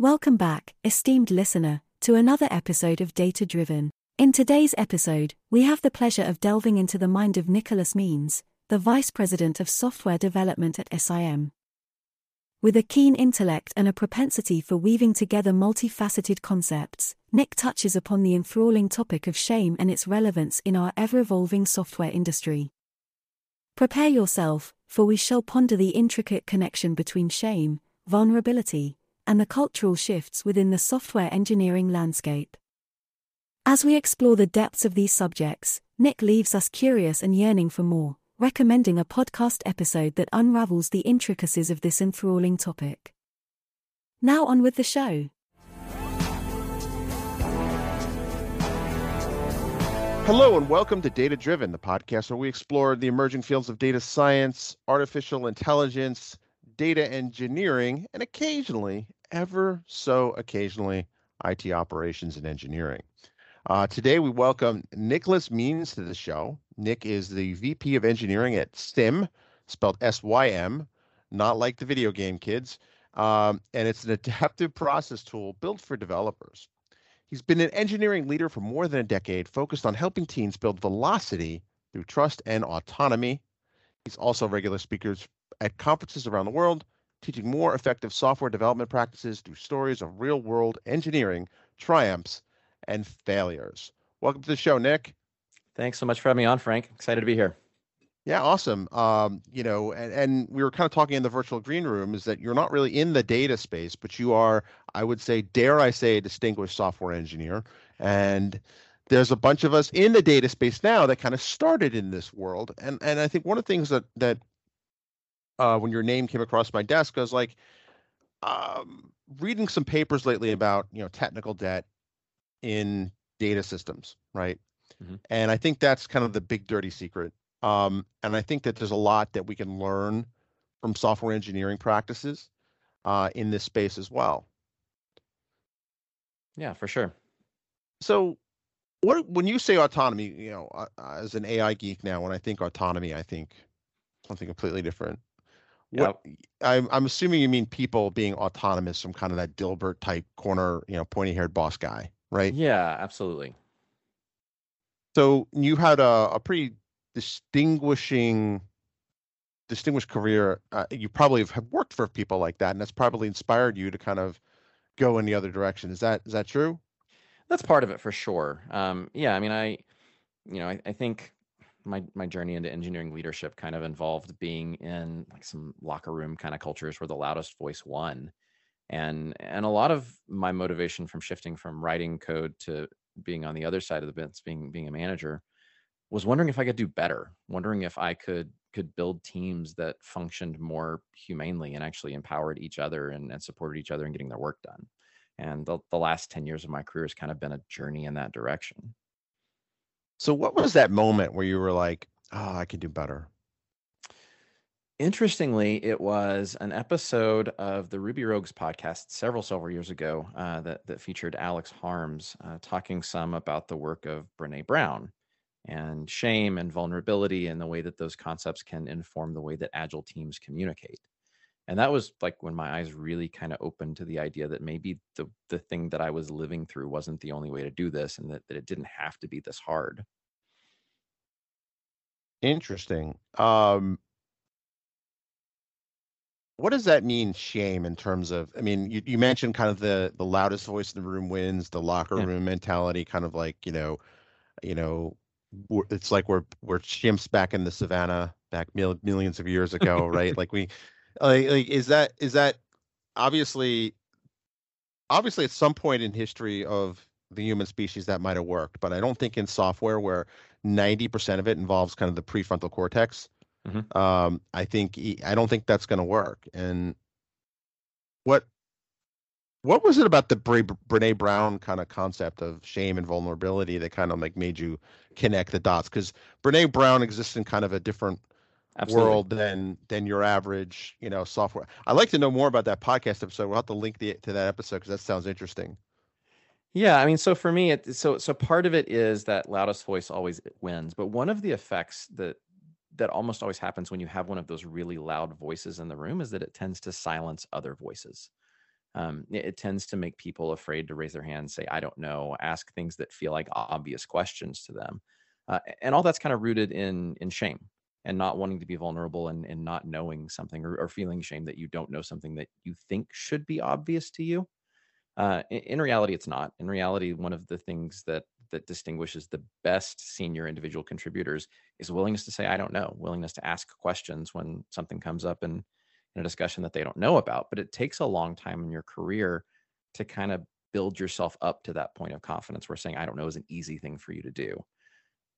Welcome back, esteemed listener, to another episode of Data Driven. In today's episode, we have the pleasure of delving into the mind of Nickolas Means, the Vice President of Software Development at Sym. With a keen intellect and a propensity for weaving together multifaceted concepts, Nick touches upon the enthralling topic of shame and its relevance in our ever-evolving software industry. Prepare yourself, for we shall ponder the intricate connection between shame, vulnerability, and the cultural shifts within the software engineering landscape. As we explore the depths of these subjects, Nick leaves us curious and yearning for more, recommending a podcast episode that unravels the intricacies of this enthralling topic. Now on with the show. Hello and welcome to Data Driven, the podcast where we explore the emerging fields of data science, artificial intelligence, data engineering, and occasionally, ever so occasionally, IT operations and engineering. Today, we welcome Nickolas Means to the show. Nick is the VP of Engineering at Sym, spelled S-Y-M, not like the video game, kids. And it's an adaptive process tool built for developers. He's been an engineering leader for more than a decade, focused on helping teams build velocity through trust and autonomy. He's also a regular speaker at conferences around the world, teaching more effective software development practices through stories of real-world engineering triumphs and failures. Welcome to the show, Nick. Thanks so much for having me on, Frank. Excited to be here. Yeah, awesome. And we were kind of talking in the virtual green room is that you're not really in the data space, but you are, I would say, dare I say, a distinguished software engineer. And there's a bunch of us in the data space now that kind of started in this world. And I think one of the things that when your name came across my desk, I was like, reading some papers lately about, technical debt in data systems, right? Mm-hmm. And I think that's kind of the big dirty secret. And I think that there's a lot that we can learn from software engineering practices in this space as well. Yeah, for sure. So when you say autonomy, as an AI geek now, when I think autonomy, I think something completely different. What, yep. I'm assuming you mean people being autonomous from kind of that Dilbert type corner, pointy-haired boss guy. Right. Yeah, absolutely. So you had a pretty distinguished career. You probably have worked for people like that, and that's probably inspired you to kind of go in the other direction. Is that true? That's part of it for sure. I think my journey into engineering leadership kind of involved being in like some locker room kind of cultures where the loudest voice won. And a lot of my motivation from shifting from writing code to being on the other side of the fence, being a manager, was wondering if I could do better, wondering if I could build teams that functioned more humanely and actually empowered each other and supported each other in getting their work done. And the last 10 years of my career has kind of been a journey in that direction. So what was that moment where you were like, oh, I can do better? Interestingly, it was an episode of the Ruby Rogues podcast several years ago that featured Alex Harms talking some about the work of Brené Brown and shame and vulnerability and the way that those concepts can inform the way that agile teams communicate. And that was like when my eyes really kind of opened to the idea that maybe the thing that I was living through wasn't the only way to do this and that it didn't have to be this hard. Interesting. What does that mean, shame, in terms of, you mentioned kind of the loudest voice in the room wins, the locker room mentality, kind of like, it's like we're chimps back in the savannah back millions of years ago, right? Like is that obviously at some point in history of the human species that might've worked, but I don't think in software where 90% of it involves kind of the prefrontal cortex. Mm-hmm. I don't think that's going to work. And what was it about the Brené Brown kind of concept of shame and vulnerability that kind of like made you connect the dots? Because Brené Brown exists in kind of a different world than your average, software. I'd like to know more about that podcast episode. We'll have to link to that episode because that sounds interesting. Yeah, so for me, so part of it is that loudest voice always wins. But one of the effects that almost always happens when you have one of those really loud voices in the room is that it tends to silence other voices. It tends to make people afraid to raise their hand, say, I don't know, ask things that feel like obvious questions to them. And all that's kind of rooted in shame and not wanting to be vulnerable and not knowing something or feeling shame that you don't know something that you think should be obvious to you. In reality, it's not. In reality, one of the things that distinguishes the best senior individual contributors is willingness to say, I don't know, willingness to ask questions when something comes up in a discussion that they don't know about. But it takes a long time in your career to kind of build yourself up to that point of confidence where saying, I don't know is an easy thing for you to do,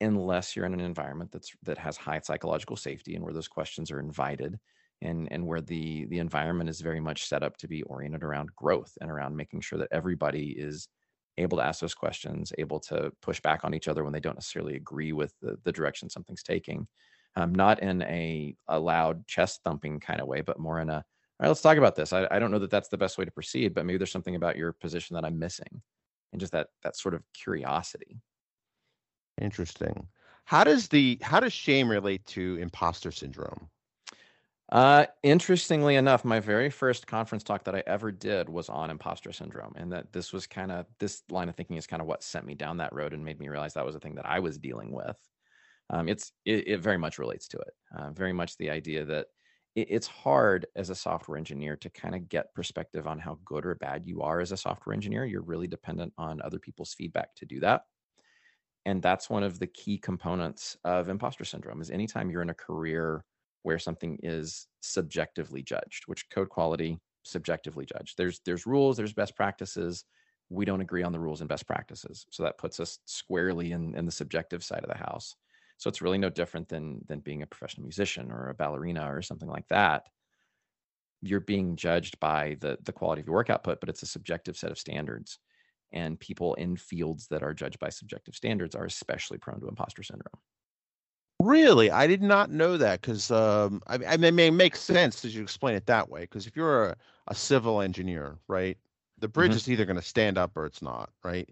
unless you're in an environment that has high psychological safety and where those questions are invited and where the environment is very much set up to be oriented around growth and around making sure that everybody is able to ask those questions, able to push back on each other when they don't necessarily agree with the direction something's taking. Not in a loud chest thumping kind of way, but more in a, all right, let's talk about this. I don't know that that's the best way to proceed, but maybe there's something about your position that I'm missing, and just that sort of curiosity. Interesting. How does shame relate to imposter syndrome? Interestingly enough, my very first conference talk that I ever did was on imposter syndrome, and that this was kind of, this line of thinking is kind of what sent me down that road and made me realize that was a thing that I was dealing with. It very much relates to it, very much the idea that it's hard as a software engineer to kind of get perspective on how good or bad you are as a software engineer. You're really dependent on other people's feedback to do that. And that's one of the key components of imposter syndrome is anytime you're in a career where something is subjectively judged, which code quality subjectively judged. There's rules, there's best practices. We don't agree on the rules and best practices. So that puts us squarely in the subjective side of the house. So it's really no different than being a professional musician or a ballerina or something like that. You're being judged by the quality of your work output, but it's a subjective set of standards. And people in fields that are judged by subjective standards are especially prone to imposter syndrome. Really? I did not know that, because I mean, it makes sense as you explain it that way, because if you're a civil engineer, right, the bridge is either going to stand up or it's not, right?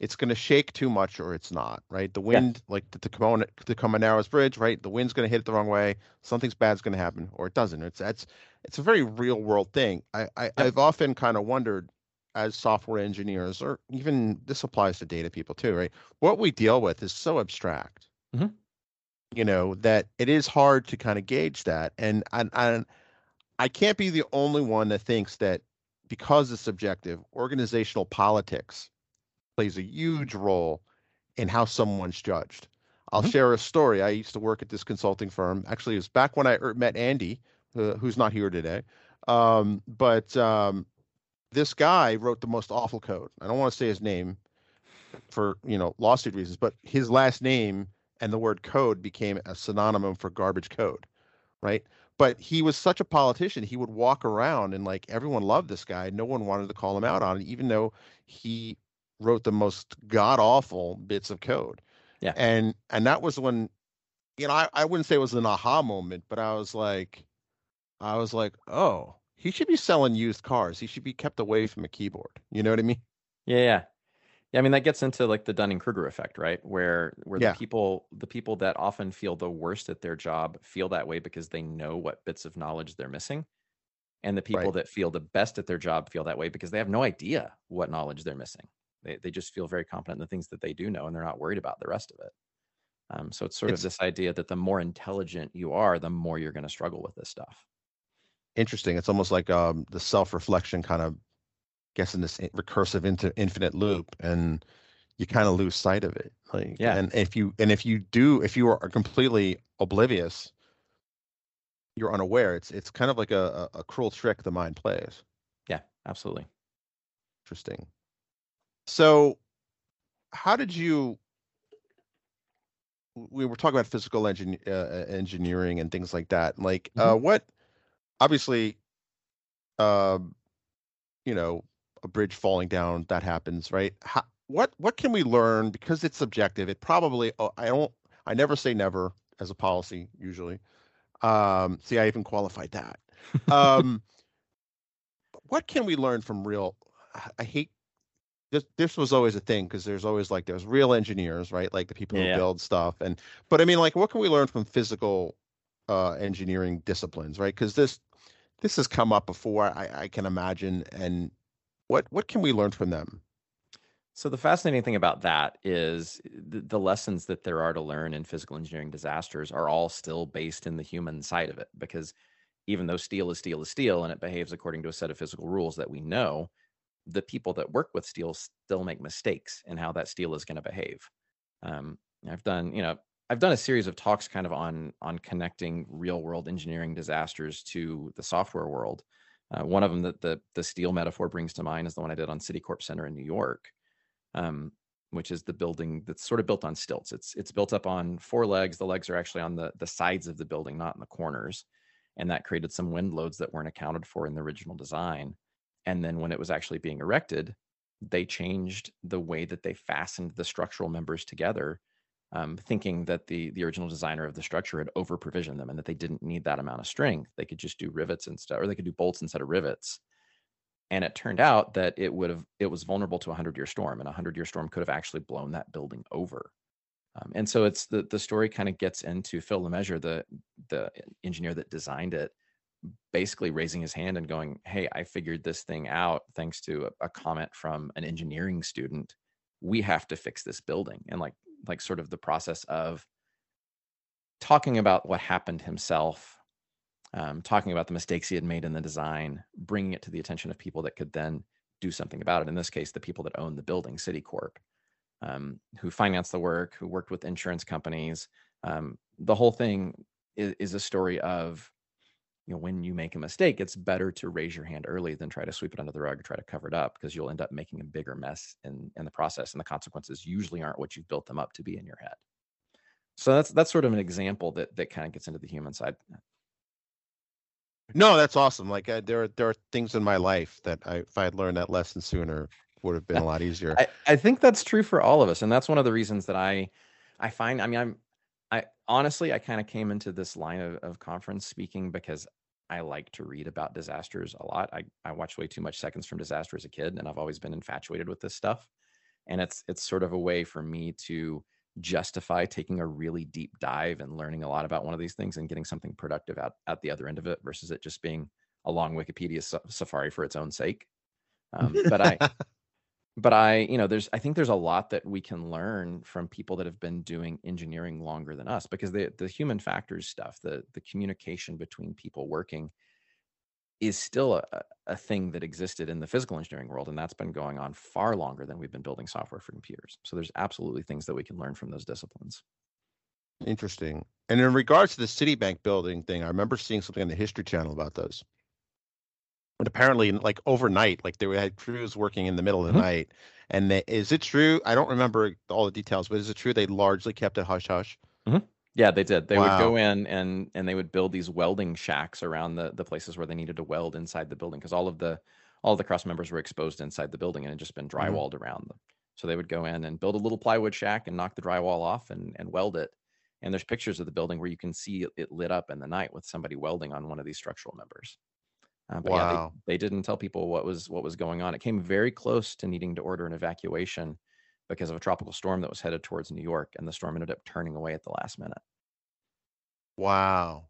It's going to shake too much or it's not, right? The wind, like the Common Narrows Bridge, right? The wind's going to hit it the wrong way. Something's bad's going to happen or it doesn't. It's a very real world thing. I've often kind of wondered, as software engineers, or even this applies to data people too, right? What we deal with is so abstract, you know, that it is hard to kind of gauge that. And I can't be the only one that thinks that because it's subjective, organizational politics plays a huge role in how someone's judged. I'll share a story. I used to work at this consulting firm. Actually, it was back when I met Andy, who's not here today. This guy wrote the most awful code. I don't want to say his name for, you know, lawsuit reasons, but his last name and the word code became a synonym for garbage code, right? But he was such a politician. He would walk around and like everyone loved this guy. No one wanted to call him out on it, even though he wrote the most god awful bits of code. Yeah. And that was when, you know, I wouldn't say it was an aha moment, but I was like, oh, he should be selling used cars. He should be kept away from a keyboard. You know what I mean? Yeah. I mean, that gets into like the Dunning Kruger effect, right? Where the people that often feel the worst at their job feel that way because they know what bits of knowledge they're missing. And the people that feel the best at their job feel that way because they have no idea what knowledge they're missing. They just feel very competent in the things that they do know, and they're not worried about the rest of it. So it's sort of this idea that the more intelligent you are, the more you're going to struggle with this stuff. Interesting. It's almost like the self-reflection kind of gets in this recursive infinite loop, and you kind of lose sight of it. Like, if you are completely oblivious, you're unaware. It's kind of like a cruel trick the mind plays. Yeah, absolutely. Interesting. So, how did you? We were talking about physical engineering and things like that. Like, what? Obviously, you know, a bridge falling down, that happens, right? What can we learn? Because it's subjective, it probably, I never say never as a policy usually. See, I even qualified that. What can we learn from real, I hate, this was always a thing, because there's always like, there's real engineers, right? Like the people who build stuff. But I mean, like, what can we learn from physical engineering disciplines, right? Because this this has come up before, I can imagine. And what can we learn from them? So the fascinating thing about that is the lessons that there are to learn in physical engineering disasters are all still based in the human side of it, because even though steel is steel is steel and it behaves according to a set of physical rules that we know, the people that work with steel still make mistakes in how that steel is going to behave. I've done a series of talks kind of on connecting real world engineering disasters to the software world. One of them that the steel metaphor brings to mind is the one I did on Citicorp Center in New York, which is the building that's sort of built on stilts. It's built up on four legs. The legs are actually on the sides of the building, not in the corners. And that created some wind loads that weren't accounted for in the original design. And then when it was actually being erected, they changed the way that they fastened the structural members together, thinking that the original designer of the structure had over-provisioned them and that they didn't need that amount of strength. They could just do rivets instead, or they could do bolts instead of rivets. And it turned out that it was vulnerable to a 100-year storm, and a 100-year storm could have actually blown that building over. And so it's the story kind of gets into Phil LeMessurier, the engineer that designed it, basically raising his hand and going, "Hey, I figured this thing out thanks to a comment from an engineering student. We have to fix this building." And like sort of the process of talking about what happened himself, talking about the mistakes he had made in the design, bringing it to the attention of people that could then do something about it. In this case, the people that own the building, Citicorp, who financed the work, who worked with insurance companies. The whole thing is a story of, when you make a mistake, it's better to raise your hand early than try to sweep it under the rug or try to cover it up, because you'll end up making a bigger mess in the process, and the consequences usually aren't what you've built them up to be in your head. So that's sort of an example that kind of gets into the human side. No, that's awesome. Like there are things in my life that if I had learned that lesson sooner, would have been a lot easier. I think that's true for all of us, and that's one of the reasons that I find. I mean, I honestly kind of came into this line of conference speaking because I like to read about disasters a lot. I watched way too much Seconds from Disaster as a kid, and I've always been infatuated with this stuff. And it's sort of a way for me to justify taking a really deep dive and learning a lot about one of these things and getting something productive out at the other end of it, versus it just being a long Wikipedia safari for its own sake. I think there's a lot that we can learn from people that have been doing engineering longer than us, because the human factors stuff, the communication between people working is still a thing that existed in the physical engineering world. And that's been going on far longer than we've been building software for computers. So there's absolutely things that we can learn from those disciplines. Interesting. And in regards to the Citibank building thing, I remember seeing something on the History Channel about those. And apparently, like overnight, like they had crews working in the middle of the night. And is it true? I don't remember all the details, but is it true they largely kept it hush hush? Mm-hmm. Yeah, they did. They would go in and they would build these welding shacks around the places where they needed to weld inside the building, because all of the cross members were exposed inside the building and had just been drywalled around them. So they would go in and build a little plywood shack and knock the drywall off and weld it. And there's pictures of the building where you can see it lit up in the night with somebody welding on one of these structural members. Yeah, they didn't tell people what was going on. It came very close to needing to order an evacuation because of a tropical storm that was headed towards New York, and the storm ended up turning away at the last minute. Wow.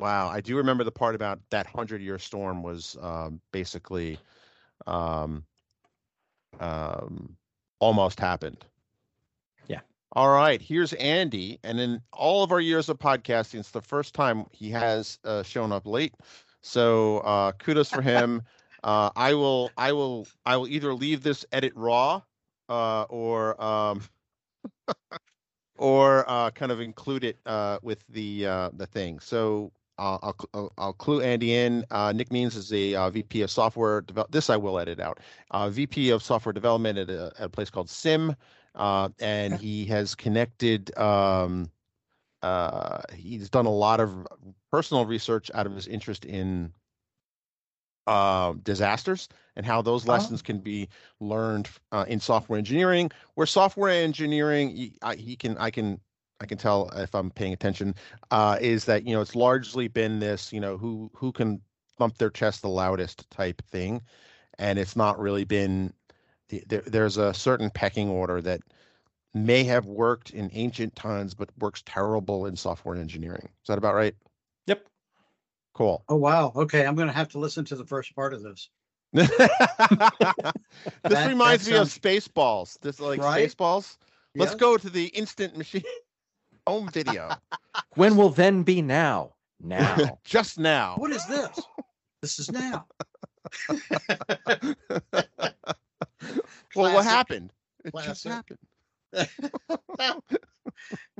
I do remember the part about that 100-year storm was basically almost happened. Yeah. All right. Here's Andy. And in all of our years of podcasting, it's the first time he has shown up late. So kudos for him. I will either leave this edit raw or kind of include it with the thing. So I'll clue Andy in. Nick Means is the VP of software development. This I will edit out. VP of software development at a place called Sym, and he has connected. He's done a lot of personal research out of his interest in disasters and how those lessons can be learned in software engineering. Where software engineering, I can tell if I'm paying attention, is that it's largely been this who can thump their chest the loudest type thing, and it's not really been. There's a certain pecking order that may have worked in ancient times, but works terrible in software engineering. Is that about right? Yep. Cool. Oh, wow. Okay. I'm going to have to listen to the first part of this. This reminds me of Spaceballs. This like right? Spaceballs. Yeah. Let's go to the instant machine home video. When will then be now? Now. Just now. What is this? This is now. Well, what happened? It just happened.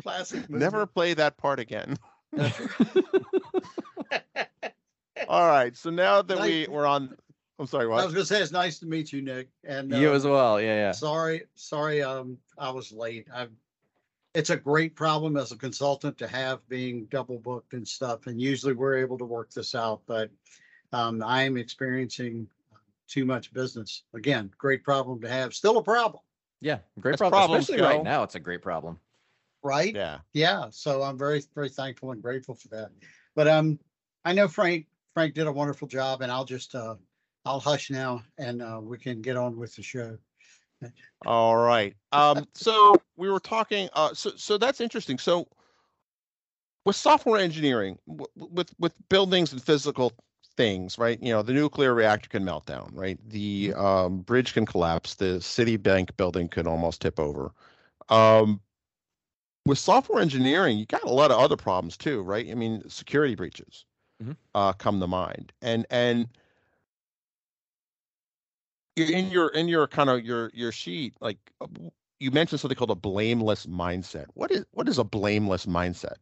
Classic movie. Never play that part again. All right. So now that we're on, I'm sorry. What? I was going to say it's nice to meet you, Nick, and you as well. Yeah. Sorry. I was late. It's a great problem as a consultant to have, being double booked and stuff. And usually we're able to work this out, but I am experiencing too much business. Again, great problem to have. Still a problem. Yeah, great problem. Especially right now, it's a great problem. Right? Yeah. So I'm very, very thankful and grateful for that. But I know Frank did a wonderful job, and I'll just I'll hush now, and we can get on with the show. All right. So we were talking. So that's interesting. So with software engineering, with buildings and physical things, right? You know, the nuclear reactor can melt down, right? The bridge can collapse. The Citibank building could almost tip over. With software engineering, you got a lot of other problems too, right? I mean, security breaches come to mind, and in your kind of your sheet, like you mentioned something called a blameless mindset. What is a blameless mindset?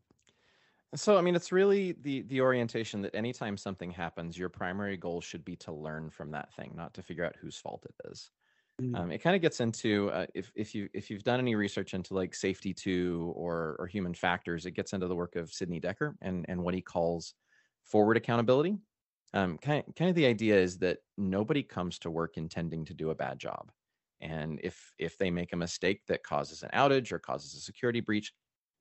So, I mean, it's really the orientation that anytime something happens, your primary goal should be to learn from that thing, not to figure out whose fault it is. Mm-hmm. It kind of gets into if you've done any research into like safety too or human factors, it gets into the work of Sidney Decker and what he calls forward accountability. Kind of the idea is that nobody comes to work intending to do a bad job, and if they make a mistake that causes an outage or causes a security breach,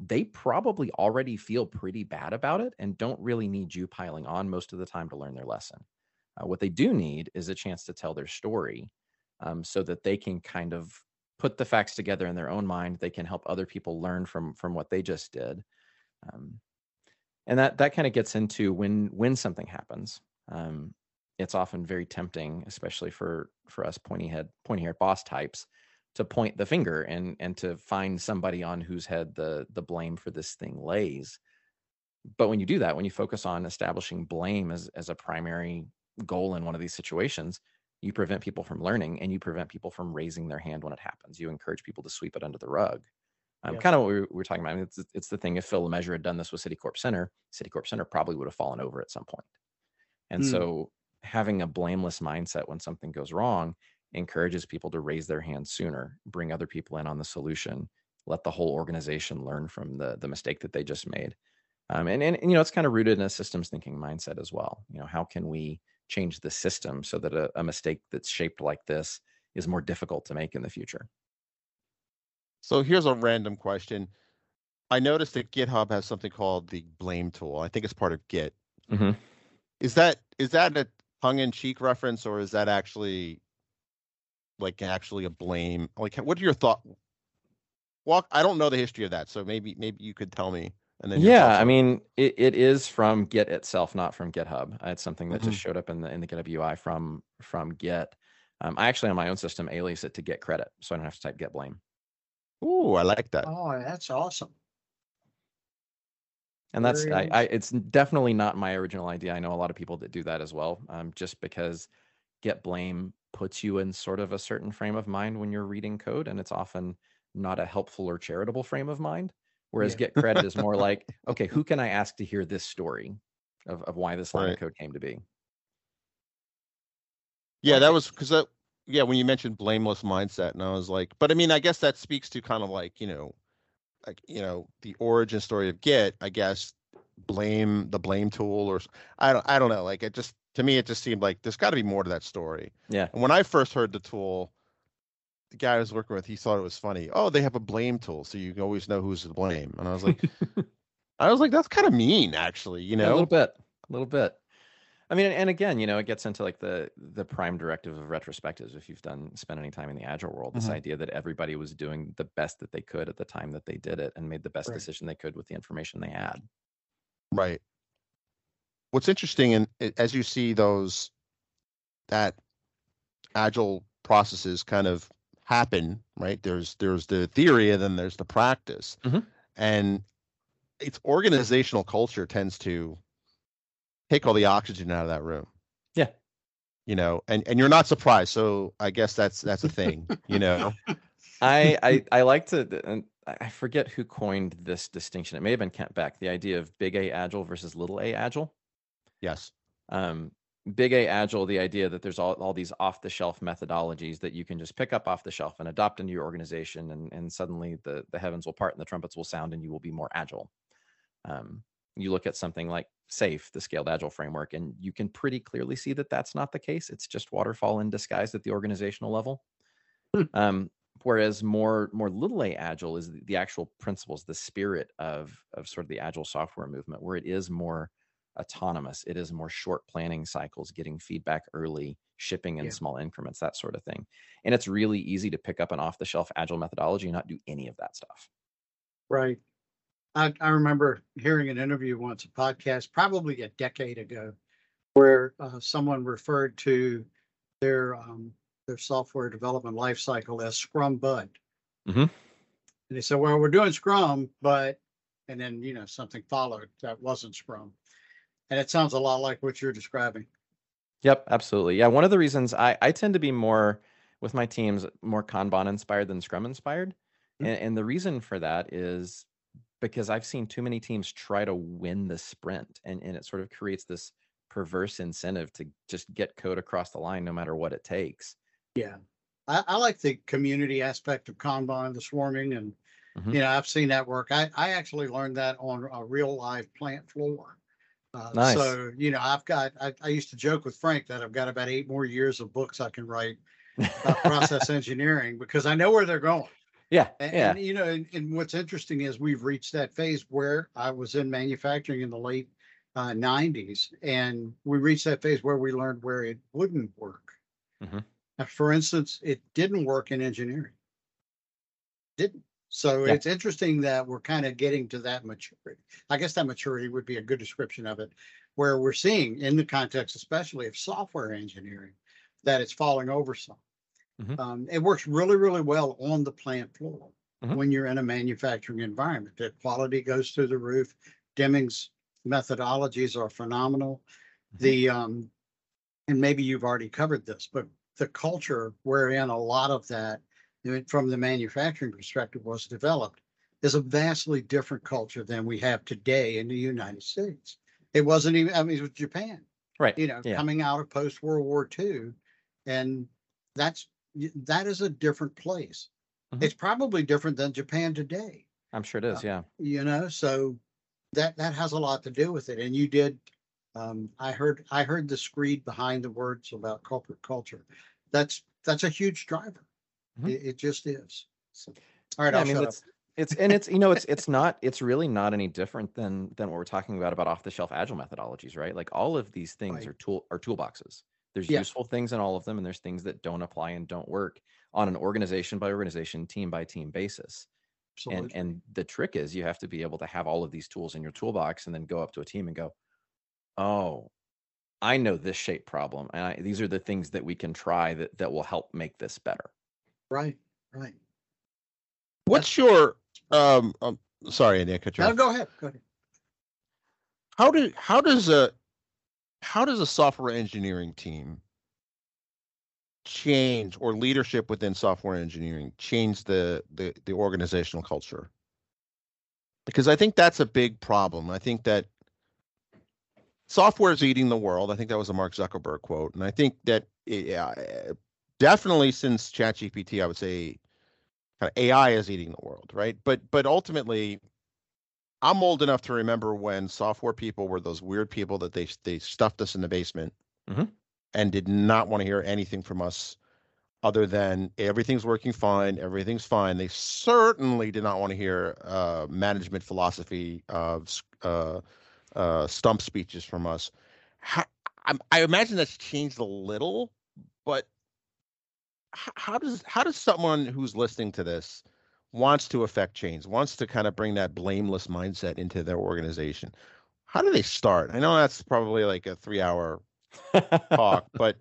they probably already feel pretty bad about it and don't really need you piling on most of the time to learn their lesson. What they do need is a chance to tell their story so that they can kind of put the facts together in their own mind. They can help other people learn from what they just did. And that kind of gets into when something happens. It's often very tempting, especially for us pointy-eared boss types, to point the finger and to find somebody on whose head the blame for this thing lays. But when you do that, when you focus on establishing blame as a primary goal in one of these situations, you prevent people from learning and you prevent people from raising their hand when it happens. You encourage people to sweep it under the rug. Kind of what we were talking about. I mean, it's the thing, if Phil LeMessurier had done this with Citicorp Center probably would have fallen over at some point. And so having a blameless mindset when something goes wrong encourages people to raise their hands sooner, bring other people in on the solution, let the whole organization learn from the mistake that they just made. And you know, it's kind of rooted in a systems thinking mindset as well. You know, how can we change the system so that a mistake that's shaped like this is more difficult to make in the future? So here's a random question. I noticed that GitHub has something called the blame tool. I think it's part of Git. Mm-hmm. Is that a tongue-in-cheek reference, or is that actually a blame? Like, what's your thought? Well, I don't know the history of that, so maybe you could tell me. And then I mean, it is from Git itself, not from GitHub. It's something that just showed up in the GitHub UI from Git. I actually on my own system alias it to get credit, so I don't have to type get blame. Ooh, I like that. Oh, that's awesome. And that's it's definitely not my original idea. I know a lot of people that do that as well, just because get blame puts you in sort of a certain frame of mind when you're reading code, and it's often not a helpful or charitable frame of mind. Whereas get credit is more like, okay, who can I ask to hear this story of why this line of code came to be? Yeah, that was when you mentioned blameless mindset, and I was like, but I mean, I guess that speaks to kind of like the origin story of Git, I guess, the blame tool, or I don't know, like it just. To me, it just seemed like there's got to be more to that story. Yeah. And when I first heard the tool, the guy I was working with, he thought it was funny. Oh, they have a blame tool, so you always know who's to blame. And I was like, that's kind of mean, actually. You know, yeah, a little bit. I mean, and again, you know, it gets into like the prime directive of retrospectives. If you've spent any time in the Agile world, this idea that everybody was doing the best that they could at the time that they did it and made the best decision they could with the information they had. Right. what's interesting, and as you see those, that agile processes kind of happen, right? There's the theory and then there's the practice. Mm-hmm. And its organizational culture tends to take all the oxygen out of that room. Yeah. You know, and you're not surprised. So I guess that's a thing, you know. I like to, I forget who coined this distinction. It may have been Kent Beck, the idea of big A agile versus little A agile. Yes. Big A agile, the idea that there's all these off-the-shelf methodologies that you can just pick up off the shelf and adopt into your organization, and suddenly the heavens will part and the trumpets will sound and you will be more agile. You look at something like SAFe, the Scaled Agile Framework, and you can pretty clearly see that that's not the case. It's just waterfall in disguise at the organizational level. Whereas more little A agile is the actual principles, the spirit of sort of the agile software movement, where it is more autonomous. It is more short planning cycles, getting feedback early, shipping in small increments, that sort of thing. And it's really easy to pick up an off-the-shelf agile methodology and not do any of that stuff. Right. I remember hearing an interview once, a podcast, probably a decade ago, where someone referred to their software development lifecycle as Scrum Bud. Mm-hmm. And they said, well, we're doing Scrum, but, and then, you know, something followed that wasn't Scrum. And it sounds a lot like what you're describing. Yep, absolutely. Yeah, one of the reasons I tend to be more, with my teams, more Kanban inspired than Scrum inspired. Mm-hmm. And the reason for that is because I've seen too many teams try to win the sprint. And it sort of creates this perverse incentive to just get code across the line no matter what it takes. Yeah. I like the community aspect of Kanban, the swarming. And, mm-hmm. you know, I've seen that work. I actually learned that on a real live plant floor. Nice. So, you know, I used to joke with Frank that I've got about 8 more years of books I can write about process engineering, because I know where they're going. Yeah. And you know, and what's interesting is we've reached that phase where I was in manufacturing in the late 90s, and we reached that phase where we learned where it wouldn't work. Mm-hmm. Now, for instance, it didn't work in engineering. So it's interesting that we're kind of getting to that maturity. I guess that maturity would be a good description of it, where we're seeing in the context, especially of software engineering, that it's falling over some. Mm-hmm. It works really, really well on the plant floor mm-hmm. when you're in a manufacturing environment. The quality goes through the roof. Deming's methodologies are phenomenal. Mm-hmm. And maybe you've already covered this, but the culture wherein a lot of that from the manufacturing perspective was developed is a vastly different culture than we have today in the United States. It wasn't even, I mean, it was Japan, right? You know, coming out of post-World War II. And that is a different place. Mm-hmm. It's probably different than Japan today. I'm sure it is. Yeah. You know, so that has a lot to do with it. And you did, I heard the screed behind the words about corporate culture. That's a huge driver. It just is. So, all right. It's really not any different than what we're talking about off the shelf agile methodologies, right? Like all of these things are toolboxes. There's useful things in all of them. And there's things that don't apply and don't work on an organization by organization, team by team basis. Absolutely. And the trick is you have to be able to have all of these tools in your toolbox and then go up to a team and go, oh, I know this shape problem. And these are the things that we can try that will help make this better. Right. What's your sorry, Andy, I cut you off. No, go ahead. How does a software engineering team change, or leadership within software engineering change the organizational culture? Because I think that's a big problem. I think that software is eating the world. I think that was a Mark Zuckerberg quote, and I think that definitely since ChatGPT, I would say kind of AI is eating the world, right? But ultimately, I'm old enough to remember when software people were those weird people that they stuffed us in the basement mm-hmm. and did not want to hear anything from us other than everything's working fine, everything's fine. They certainly did not want to hear management philosophy of stump speeches from us. I imagine that's changed a little, but how does someone who's listening to this wants to affect change, wants to kind of bring that blameless mindset into their organization? How do they start? I know that's probably like a 3-hour talk, but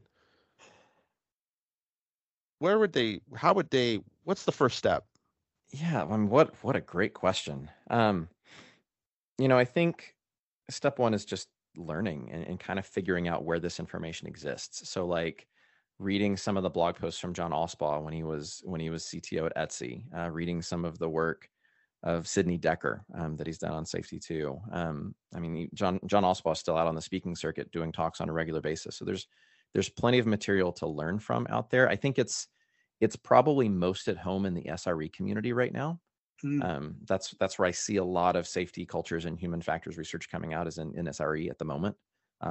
where would they, how would they, what's the first step? Yeah. I mean, what a great question. You know, I think step one is just learning and kind of figuring out where this information exists. So like reading some of the blog posts from John Allspaw when he was CTO at Etsy, reading some of the work of Sidney Decker that he's done on safety too. I mean, John Allspaw is still out on the speaking circuit doing talks on a regular basis. So there's plenty of material to learn from out there. I think it's probably most at home in the SRE community right now. Mm-hmm. That's where I see a lot of safety cultures and human factors research coming out is in SRE at the moment.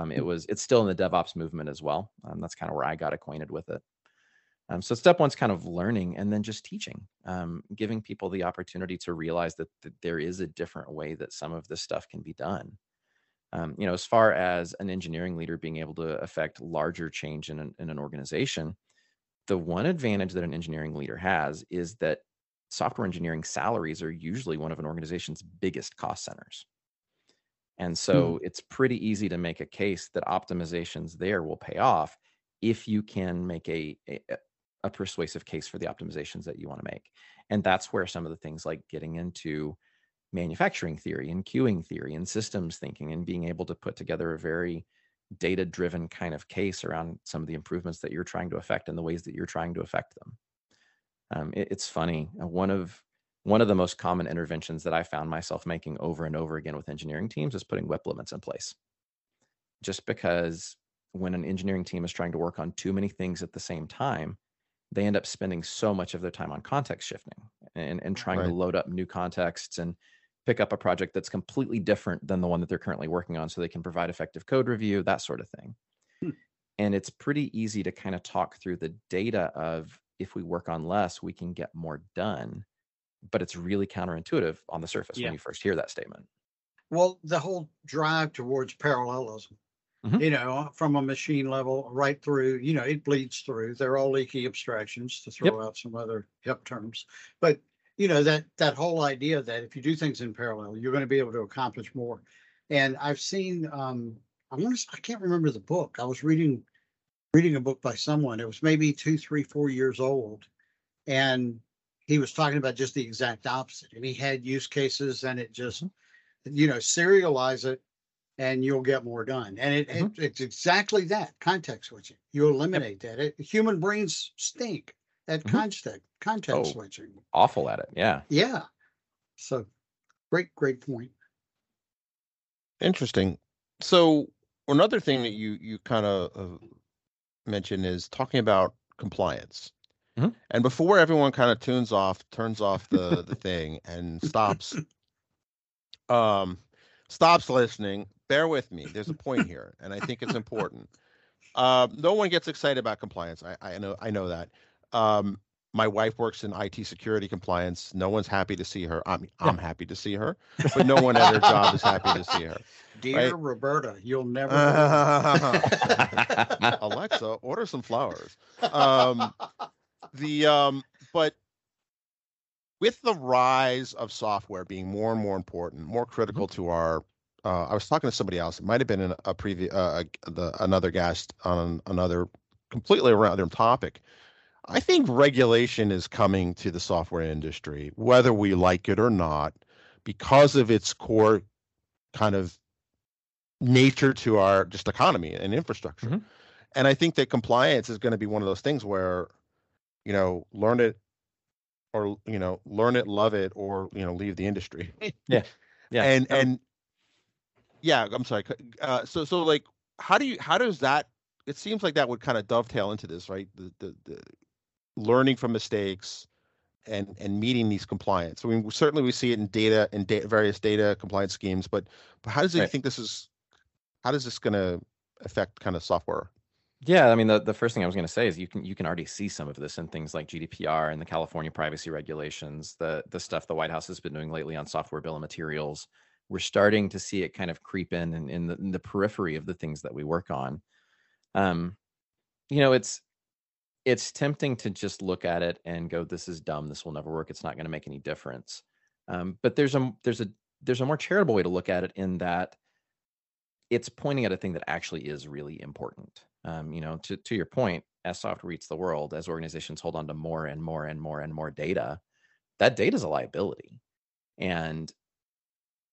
It's still in the DevOps movement as well. That's kind of where I got acquainted with it. So step one's kind of learning and then just teaching, giving people the opportunity to realize that there is a different way that some of this stuff can be done. You know, as far as an engineering leader being able to affect larger change in an organization, the one advantage that an engineering leader has is that software engineering salaries are usually one of an organization's biggest cost centers. And so it's pretty easy to make a case that optimizations there will pay off if you can make a persuasive case for the optimizations that you want to make. And that's where some of the things like getting into manufacturing theory and queuing theory and systems thinking and being able to put together a very data-driven kind of case around some of the improvements that you're trying to affect and the ways that you're trying to affect them. It's funny. One of the most common interventions that I found myself making over and over again with engineering teams is putting WIP limits in place. Just because when an engineering team is trying to work on too many things at the same time, they end up spending so much of their time on context shifting and trying to load up new contexts and pick up a project that's completely different than the one that they're currently working on so they can provide effective code review, that sort of thing. And it's pretty easy to kind of talk through the data of if we work on less, we can get more done. But it's really counterintuitive on the surface when you first hear that statement. Well, the whole drive towards parallelism, you know, from a machine level right through, you know, it bleeds through. They're all leaky abstractions to throw out some other terms. But, you know, that whole idea that if you do things in parallel, you're going to be able to accomplish more. And I've seen, I can't remember the book. I was reading a book by someone. It was maybe 2, 3, 4 years old. And he was talking about just the exact opposite. And he had use cases and it just, you know, serialize it and you'll get more done. And it's exactly that, context switching. You eliminate that. Human brains stink at context switching. Awful at it, yeah. Yeah. So great point. Interesting. So another thing that you kind of mentioned is talking about compliance. And before everyone kind of turns off the thing and stops listening, bear with me. There's a point here, and I think it's important. No one gets excited about compliance. I know that. My wife works in IT security compliance. No one's happy to see her. I'm happy to see her, but no one at her job is happy to see her. Dear Roberta, you'll never. Alexa, order some flowers. But with the rise of software being more and more important, more critical to our, I was talking to somebody else. It might've been a previous, another guest on another completely random topic. I think regulation is coming to the software industry, whether we like it or not, because of its core kind of nature to our just economy and infrastructure. And I think that compliance is going to be one of those things where, you know, learn it or, you know, learn it, love it, or, you know, leave the industry. Yeah. And yeah, I'm sorry. So like, how does that, it seems like that would kind of dovetail into this, right? The learning from mistakes and meeting these compliance. I mean, certainly we see it in data and various data compliance schemes, but how does it think how is this going to affect kind of software? Yeah, I mean, the first thing I was going to say is you can already see some of this in things like GDPR and the California privacy regulations, the stuff the White House has been doing lately on software bill of materials. We're starting to see it kind of creep in the periphery of the things that we work on. You know, it's tempting to just look at it and go, "This is dumb. This will never work. It's not going to make any difference." But there's a more charitable way to look at it in that it's pointing at a thing that actually is really important. You know, to your point, as software eats the world, as organizations hold on to more and more data, that data is a liability. And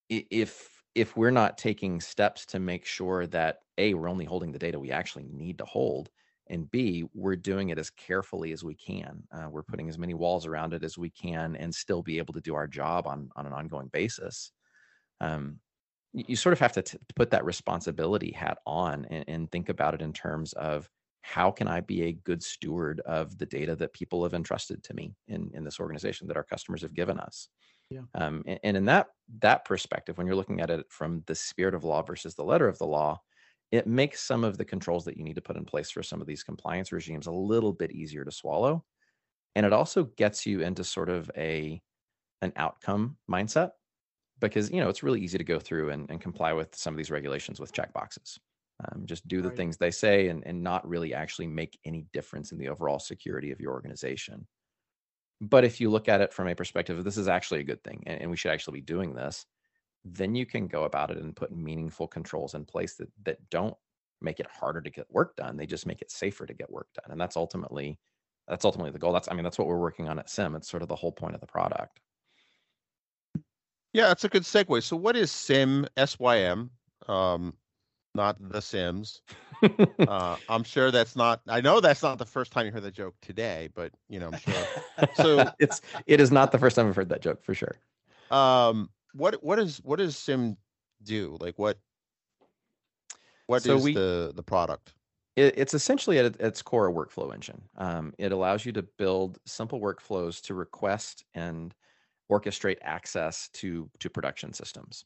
if we're not taking steps to make sure that A, we're only holding the data we actually need to hold, and B, we're doing it as carefully as we can. We're putting as many walls around it as we can and still be able to do our job on an ongoing basis. You sort of have to put that responsibility hat on and think about it in terms of, how can I be a good steward of the data that people have entrusted to me in this organization, that our customers have given us? Yeah. And in that perspective, when you're looking at it from the spirit of law versus the letter of the law, it makes some of the controls that you need to put in place for some of these compliance regimes a little bit easier to swallow. And it also gets you into sort of an outcome mindset, because, you know, it's really easy to go through and comply with some of these regulations with checkboxes. Just do the right things they say and not really actually make any difference in the overall security of your organization. But if you look at it from a perspective of, this is actually a good thing and we should actually be doing this, then you can go about it and put meaningful controls in place that don't make it harder to get work done. They just make it safer to get work done. And that's ultimately the goal. That's what we're working on at Sym. It's sort of the whole point of the product. Yeah, that's a good segue. So what is Sym, S-Y-M? Not The Sims. I'm sure that's not, I know that's not the first time you heard that joke today, but, you know, I'm sure. So it is not the first time I've heard that joke, for sure. What does Sym do? Like what is the product? It's essentially at its core a workflow engine. It allows you to build simple workflows to request and orchestrate access to production systems.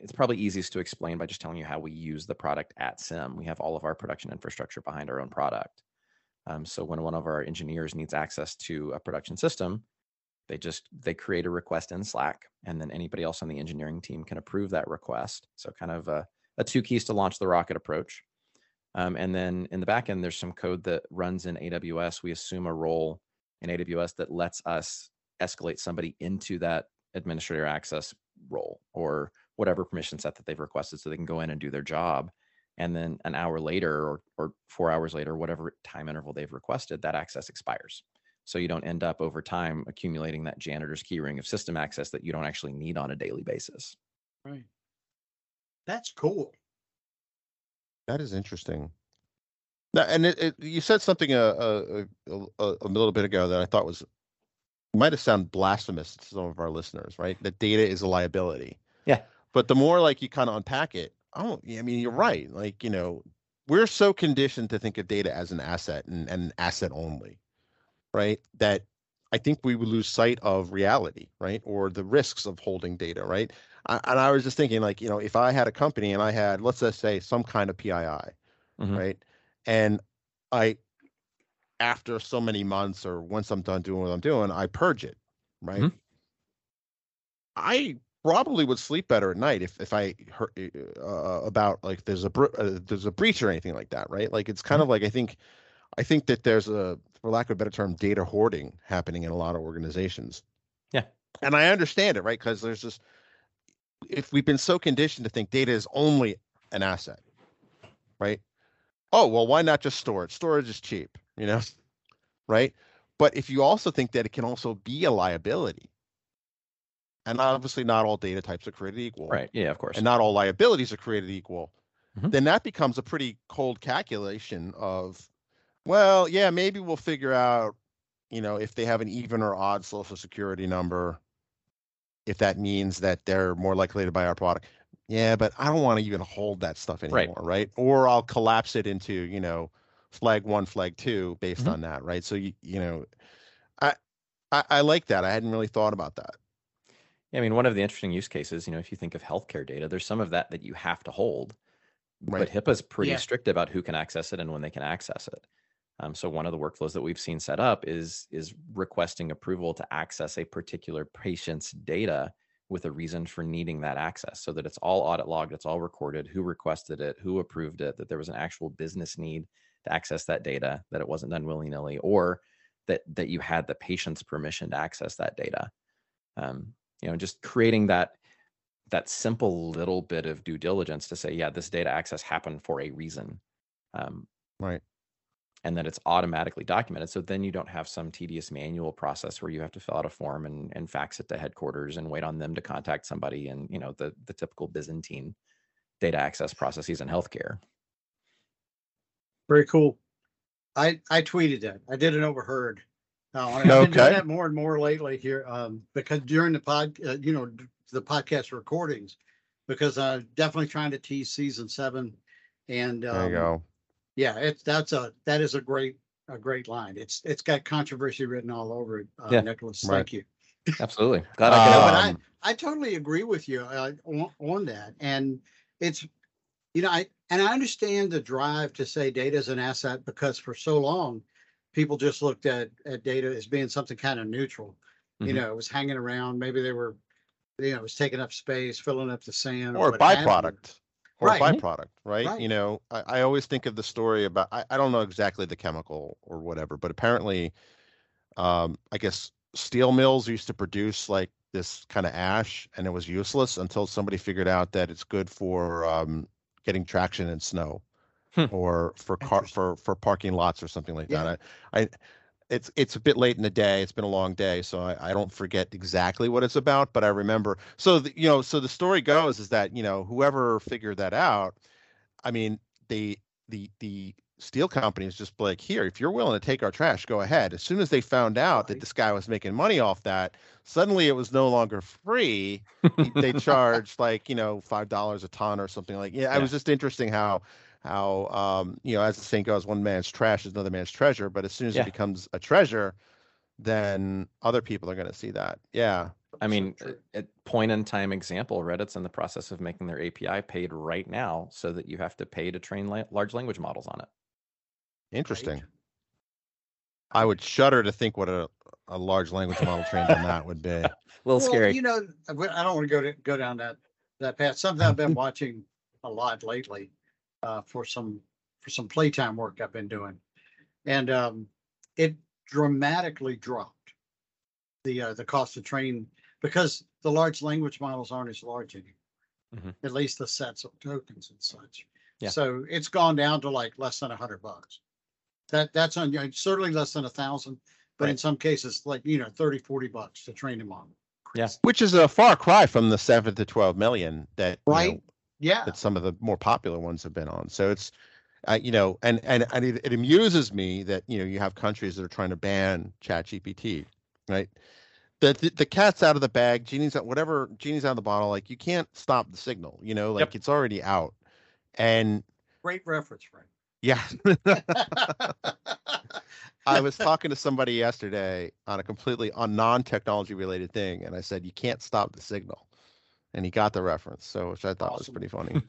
It's probably easiest to explain by just telling you how we use the product at Sym. We have all of our production infrastructure behind our own product. So when one of our engineers needs access to a production system, they create a request in Slack, and then anybody else on the engineering team can approve that request. So kind of a two keys to launch the rocket approach. And then in the back end, there's some code that runs in AWS. We assume a role in AWS that lets us escalate somebody into that administrator access role or whatever permission set that they've requested, so they can go in and do their job. And then an hour later or 4 hours later, whatever time interval they've requested, that access expires. So you don't end up over time accumulating that janitor's key ring of system access that you don't actually need on a daily basis. Right. That's cool. That is interesting. Now, and you said something a little bit ago that I thought was, might have sounded blasphemous to some of our listeners, right? That data is a liability. Yeah. But the more like you kind of unpack it, you're right. Like, you know, we're so conditioned to think of data as an asset and asset only, right? That I think we would lose sight of reality, right? Or the risks of holding data, right? And I was just thinking, like, you know, if I had a company and I had, let's just say, some kind of PII, mm-hmm. right? And after so many months, or once I'm done doing what I'm doing, I purge it, right? Mm-hmm. I probably would sleep better at night if I heard about, like, there's a breach or anything like that, right? Like, it's kind mm-hmm. of like, I think that there's a, for lack of a better term, data hoarding happening in a lot of organizations. Yeah. And I understand it, right? Because there's this, if we've been so conditioned to think data is only an asset, right? Oh, well, why not just store it? Storage is cheap, you know, right? But if you also think that it can also be a liability, and obviously not all data types are created equal. Right, yeah, of course. And not all liabilities are created equal. Mm-hmm. Then that becomes a pretty cold calculation of, well, yeah, maybe we'll figure out, you know, if they have an even or odd social security number, if that means that they're more likely to buy our product. Yeah, but I don't want to even hold that stuff anymore, right? Or I'll collapse it into, you know, flag 1, flag 2 based mm-hmm. on that, right? So you know, I like that. I hadn't really thought about that. Yeah, I mean, one of the interesting use cases, you know, if you think of healthcare data, there's some of that you have to hold, right? But HIPAA's pretty strict about who can access it and when they can access it. So one of the workflows that we've seen set up is requesting approval to access a particular patient's data with a reason for needing that access, so that it's all audit logged, it's all recorded, who requested it, who approved it, that there was an actual business need to access that data, that it wasn't done willy-nilly, or that you had the patient's permission to access that data. You know, just creating that that simple little bit of due diligence to say, yeah, this data access happened for a reason. Right. And that it's automatically documented. So then you don't have some tedious manual process where you have to fill out a form and fax it to headquarters and wait on them to contact somebody. And, you know, the typical Byzantine data access processes in healthcare. Very cool. I tweeted that. I did an overheard. I've been doing that more and more lately here because during the podcast recordings, because I'm definitely trying to tease season 7. And there you go. Yeah, that is a great line. It's got controversy written all over it, Nickolas. Right. Thank you. Absolutely. Glad I totally agree with you on that. And it's, you know, I understand the drive to say data is an asset because for so long, people just looked at data as being something kind of neutral. Mm-hmm. You know, it was hanging around. Maybe they were, you know, it was taking up space, filling up the sand. Or a byproduct. Right. You know, I always think of the story about, I don't know exactly the chemical or whatever, but apparently, I guess steel mills used to produce like this kind of ash, and it was useless until somebody figured out that it's good for getting traction in snow or for parking lots or something like that. It's a bit late in the day. It's been a long day, so I don't forget exactly what it's about, but I remember. So, the story goes is that, you know, whoever figured that out, I mean, the steel companies just like, here, if you're willing to take our trash, go ahead. As soon as they found out that this guy was making money off that, suddenly it was no longer free. They charged like, you know, $5 a ton or something like. Yeah, it was just interesting how you know, as the saying goes, one man's trash is another man's treasure, but as soon as it becomes a treasure, then other people are going to see that. Yeah. I mean, at point in time example, Reddit's in the process of making their API paid right now so that you have to pay to train large language models on it. Interesting. Right. I would shudder to think what a large language model trained on that would be. A little scary. You know, I don't want to go down that path. Something I've been watching a lot lately. For some playtime work I've been doing, and it dramatically dropped the cost of training because the large language models aren't as large anymore, at least the sets of tokens and such. Yeah. So it's gone down to like less than $100. That's on certainly less than 1,000, but in some cases like, you know, $30-$40 to train a model. Yeah, which is a far cry from the 7 to 12 million that that some of the more popular ones have been on. So it's, you know, and it amuses me that, you know, you have countries that are trying to ban ChatGPT, right? The cat's out of the bag, genie's out of the bottle. Like, you can't stop the signal, you know, like it's already out. And great reference, Frank. Yeah. I was talking to somebody yesterday on a completely non-technology related thing, and I said, you can't stop the signal. And he got the reference, so which I thought was pretty funny.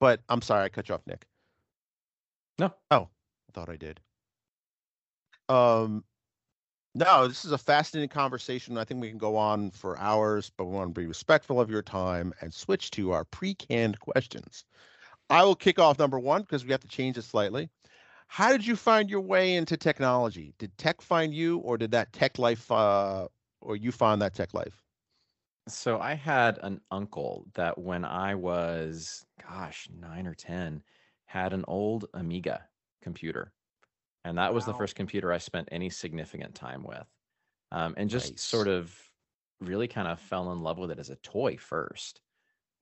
But I'm sorry, I cut you off, Nick. No. Oh, I thought I did. No, this is a fascinating conversation. I think we can go on for hours, but we want to be respectful of your time and switch to our pre-canned questions. I will kick off number 1 because we have to change it slightly. How did you find your way into technology? Did tech find you, or did that tech life, or you found that tech life? So I had an uncle that when I was, 9 or 10, had an old Amiga computer. And that was the first computer I spent any significant time with. And just sort of really kind of fell in love with it as a toy first.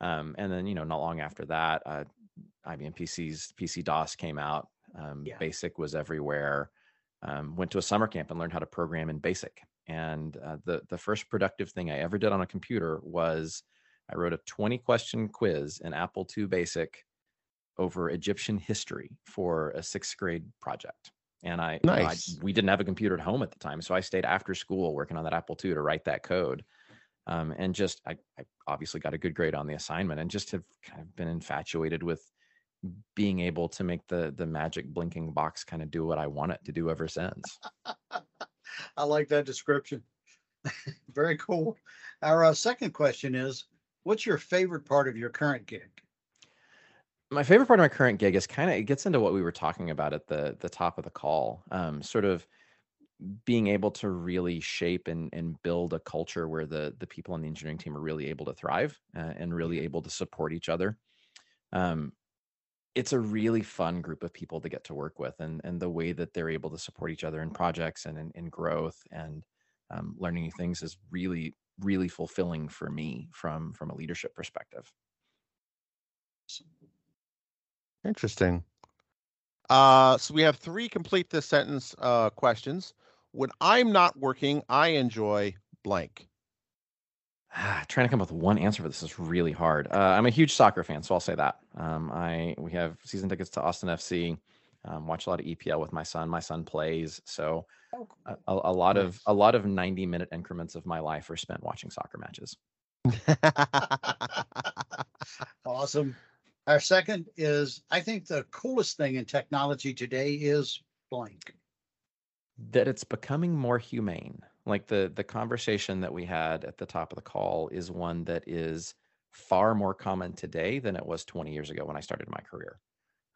And then, you know, not long after that, IBM PC DOS came out. BASIC was everywhere. Went to a summer camp and learned how to program in BASIC. And the first productive thing I ever did on a computer was I wrote a 20-question quiz in Apple II BASIC over Egyptian history for a 6th grade project. And we didn't have a computer at home at the time, so I stayed after school working on that Apple II to write that code. And just I obviously got a good grade on the assignment and just have kind of been infatuated with being able to make the magic blinking box kind of do what I want it to do ever since. I like that description. Very cool. Our second question is, what's your favorite part of your current gig? My favorite part of my current gig is it gets into what we were talking about at the top of the call, sort of being able to really shape and build a culture where the people on the engineering team are really able to thrive and really able to support each other. It's a really fun group of people to get to work with, and the way that they're able to support each other in projects and in growth and learning new things is really, really fulfilling for me from a leadership perspective. Interesting. So we have three complete this sentence questions. When I'm not working, I enjoy blank. Trying to come up with one answer for this is really hard. I'm a huge soccer fan, so I'll say that. We have season tickets to Austin FC. Watch a lot of EPL with my son. My son plays, so a lot of 90-minute increments of my life are spent watching soccer matches. Awesome. Our second is, I think the coolest thing in technology today is blank. That it's becoming more humane. Like the conversation that we had at the top of the call is one that is far more common today than it was 20 years ago when I started my career.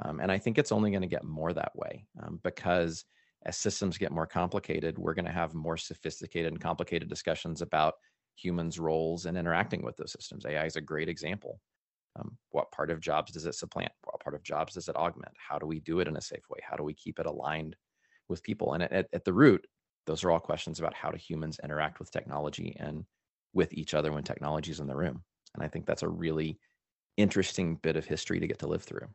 And I think it's only going to get more that way because as systems get more complicated, we're going to have more sophisticated and complicated discussions about humans' roles and interacting with those systems. AI is a great example. What part of jobs does it supplant? What part of jobs does it augment? How do we do it in a safe way? How do we keep it aligned with people? And at the root, those are all questions about how do humans interact with technology and with each other when technology is in the room. And I think that's a really interesting bit of history to get to live through.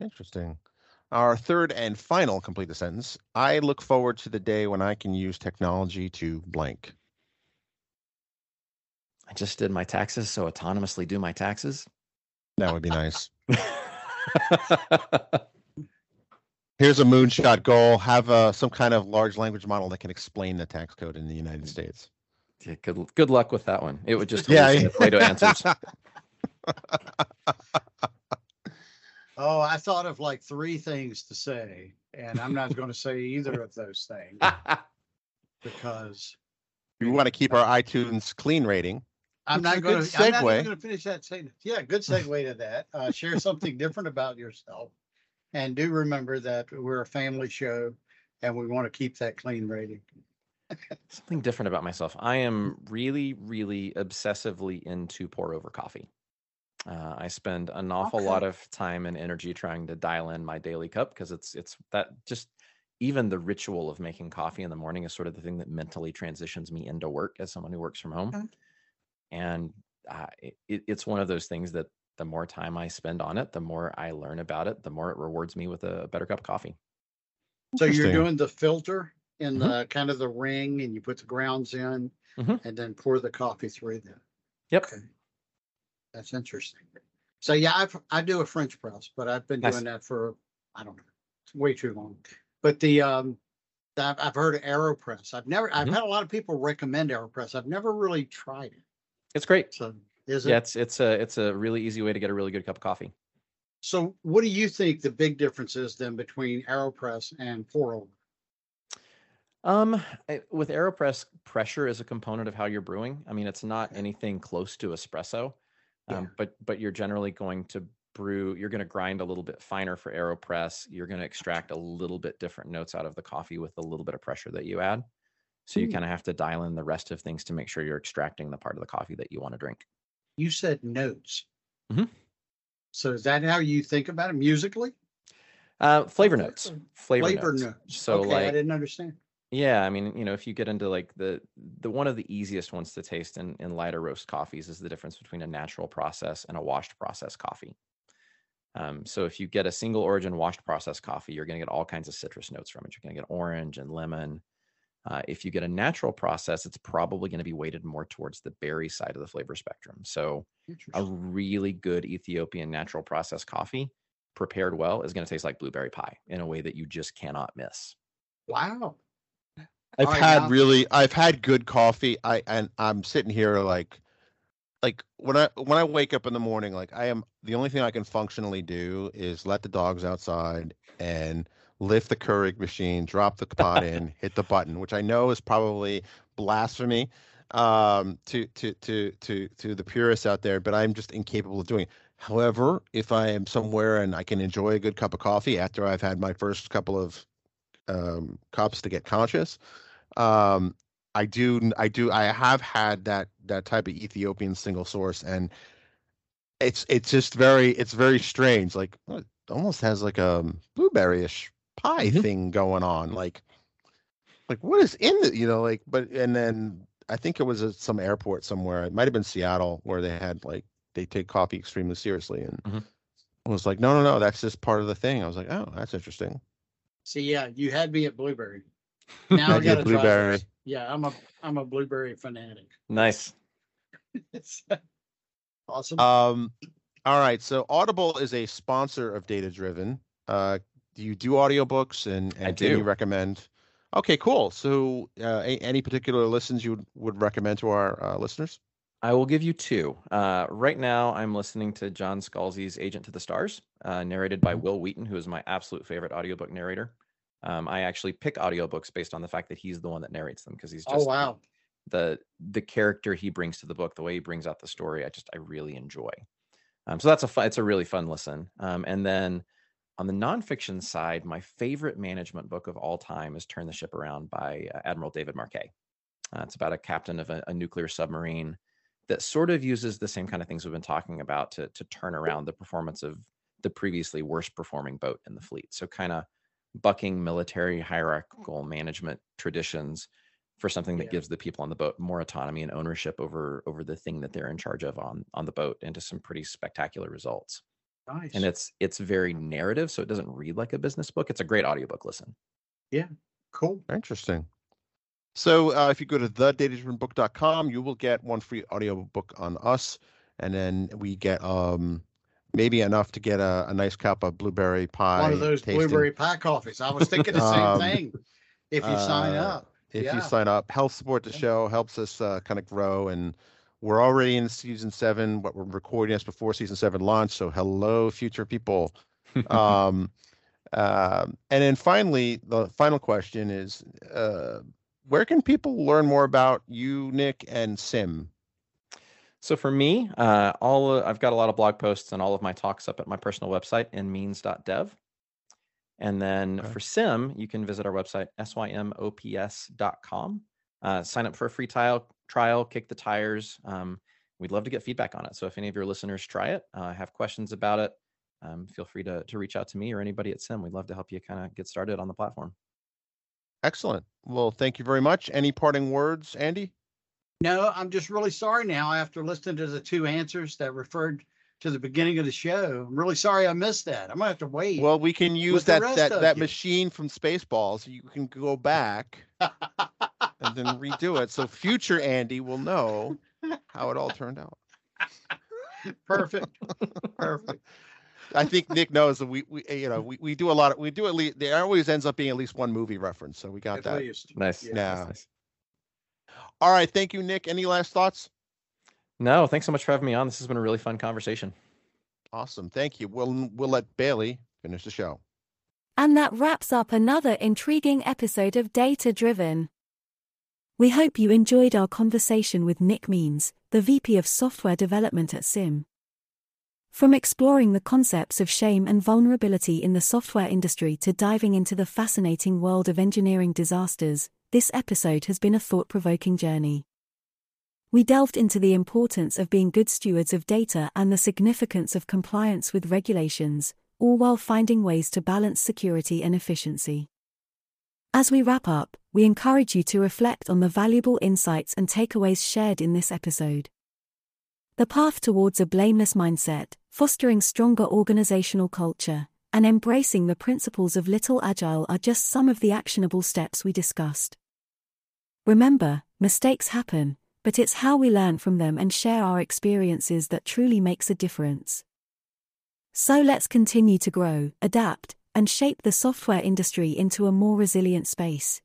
Interesting. Our third and final complete the sentence. I look forward to the day when I can use technology to blank. I just did my taxes, so autonomously do my taxes. That would be nice. Here's a moonshot goal. Have some kind of large language model that can explain the tax code in the United States. Yeah, good luck with that one. It would just play to answers. Oh, I thought of like three things to say, and I'm not going to say either of those things because we want to keep our iTunes clean rating. I'm not going to finish that sentence. Yeah, good segue to that. Share something different about yourself, and do remember that we're a family show, and we want to keep that clean rating. Something different about myself. I am really, really obsessively into pour over coffee. I spend an awful lot of time and energy trying to dial in my daily cup because it's that just even the ritual of making coffee in the morning is sort of the thing that mentally transitions me into work as someone who works from home. Okay. And it's one of those things that the more time I spend on it, the more I learn about it, the more it rewards me with a better cup of coffee. So you're doing the filter in the kind of the ring and you put the grounds in and then pour the coffee through them. Yep. Okay. That's interesting. So yeah, I do a French press, but I've been doing that for, I don't know, it's way too long. But the I've heard of AeroPress. I've had a lot of people recommend AeroPress. I've never really tried it. It's great. So it's a really easy way to get a really good cup of coffee. So what do you think the big difference is then between AeroPress and pour over? With AeroPress, pressure is a component of how you're brewing. I mean, it's not anything close to espresso. But you're generally going to brew, you're going to grind a little bit finer for AeroPress. You're going to extract a little bit different notes out of the coffee with a little bit of pressure that you add. So you kind of have to dial in the rest of things to make sure you're extracting the part of the coffee that you want to drink. You said notes. So is that how you think about it musically? Flavor notes. Flavor notes. So okay, I didn't understand. Yeah, I mean, you know, if you get into like the one of the easiest ones to taste in lighter roast coffees is the difference between a natural process and a washed process coffee. So if you get a single origin washed process coffee, you're going to get all kinds of citrus notes from it. You're going to get orange and lemon. If you get a natural process, it's probably going to be weighted more towards the berry side of the flavor spectrum. So a really good Ethiopian natural process coffee prepared well is going to taste like blueberry pie in a way that you just cannot miss. Wow. I've had good coffee. I'm sitting here like when I wake up in the morning, like I am the only thing I can functionally do is let the dogs outside and lift the Keurig machine, drop the pot in, hit the button, which I know is probably blasphemy to the purists out there, but I'm just incapable of doing it. However, if I am somewhere and I can enjoy a good cup of coffee after I've had my first couple of cops to get conscious. I have had that type of Ethiopian single source, and it's just very strange. Like, it almost has like a blueberryish pie thing going on. Like what is in it? You know, like, but, and then I think it was at some airport somewhere. It might've been Seattle, where they had they take coffee extremely seriously. And I was like, no, that's just part of the thing. I was like, oh, that's interesting. See, yeah, you had me at blueberry. Now I got a blueberry. Yeah, I'm a blueberry fanatic. Nice. It's awesome. All right. So Audible is a sponsor of Data Driven. Do you do audiobooks, and I do. You recommend? Okay, cool. So any particular listens you would recommend to our listeners? I will give you two. Right now, I'm listening to John Scalzi's Agent to the Stars, narrated by Wil Wheaton, who is my absolute favorite audiobook narrator. I actually pick audiobooks based on the fact that he's the one that narrates them, because he's just the character he brings to the book, the way he brings out the story. I really enjoy. So that's it's a really fun listen. And then on the nonfiction side, my favorite management book of all time is Turn the Ship Around by Admiral David Marquet. It's about a captain of a nuclear submarine that sort of uses the same kind of things we've been talking about to turn around the performance of the previously worst performing boat in the fleet. So kind of bucking military hierarchical management traditions for something that gives the people on the boat more autonomy and ownership over the thing that they're in charge of on the boat, into some pretty spectacular results. Nice. And it's very narrative, so it doesn't read like a business book. It's a great audiobook listen. Yeah, cool. Interesting. So if you go to thedatadrivenbook.com, you will get one free audiobook on us, and then we get maybe enough to get a nice cup of blueberry pie. One of those tasting blueberry pie coffees. I was thinking the same thing. If you sign up. If you sign up, help support the show, helps us kind of grow. And we're already in season 7, but we're recording this before season 7 launch. So hello, future people. And then finally, the final question is, where can people learn more about you, Nick, and Sym? So for me, I've got a lot of blog posts and all of my talks up at my personal website in means.dev. And then for Sym, you can visit our website, symops.com. Sign up for a free trial, kick the tires. We'd love to get feedback on it. So if any of your listeners try it, have questions about it, feel free to reach out to me or anybody at Sym. We'd love to help you kind of get started on the platform. Excellent. Well, thank you very much. Any parting words, Andy? No, I'm just really sorry now, after listening to the two answers that referred to the beginning of the show. I'm really sorry I missed that. I'm going to have to wait. Well, we can use that machine from Spaceballs. You can go back and then redo it. So future Andy will know how it all turned out. Perfect. Perfect. I think Nick knows that we do a lot. We do at least, there always ends up being at least one movie reference. So we got at that. Least. Nice. Yeah. That's nice. All right. Thank you, Nick. Any last thoughts? No, thanks so much for having me on. This has been a really fun conversation. Awesome. Thank you. We'll let Bailey finish the show. And that wraps up another intriguing episode of Data Driven. We hope you enjoyed our conversation with Nick Means, the VP of Software Development at Sym. From exploring the concepts of shame and vulnerability in the software industry to diving into the fascinating world of engineering disasters, this episode has been a thought-provoking journey. We delved into the importance of being good stewards of data and the significance of compliance with regulations, all while finding ways to balance security and efficiency. As we wrap up, we encourage you to reflect on the valuable insights and takeaways shared in this episode. The path towards a blameless mindset, fostering stronger organizational culture, and embracing the principles of Little Agile are just some of the actionable steps we discussed. Remember, mistakes happen, but it's how we learn from them and share our experiences that truly makes a difference. So let's continue to grow, adapt, and shape the software industry into a more resilient space.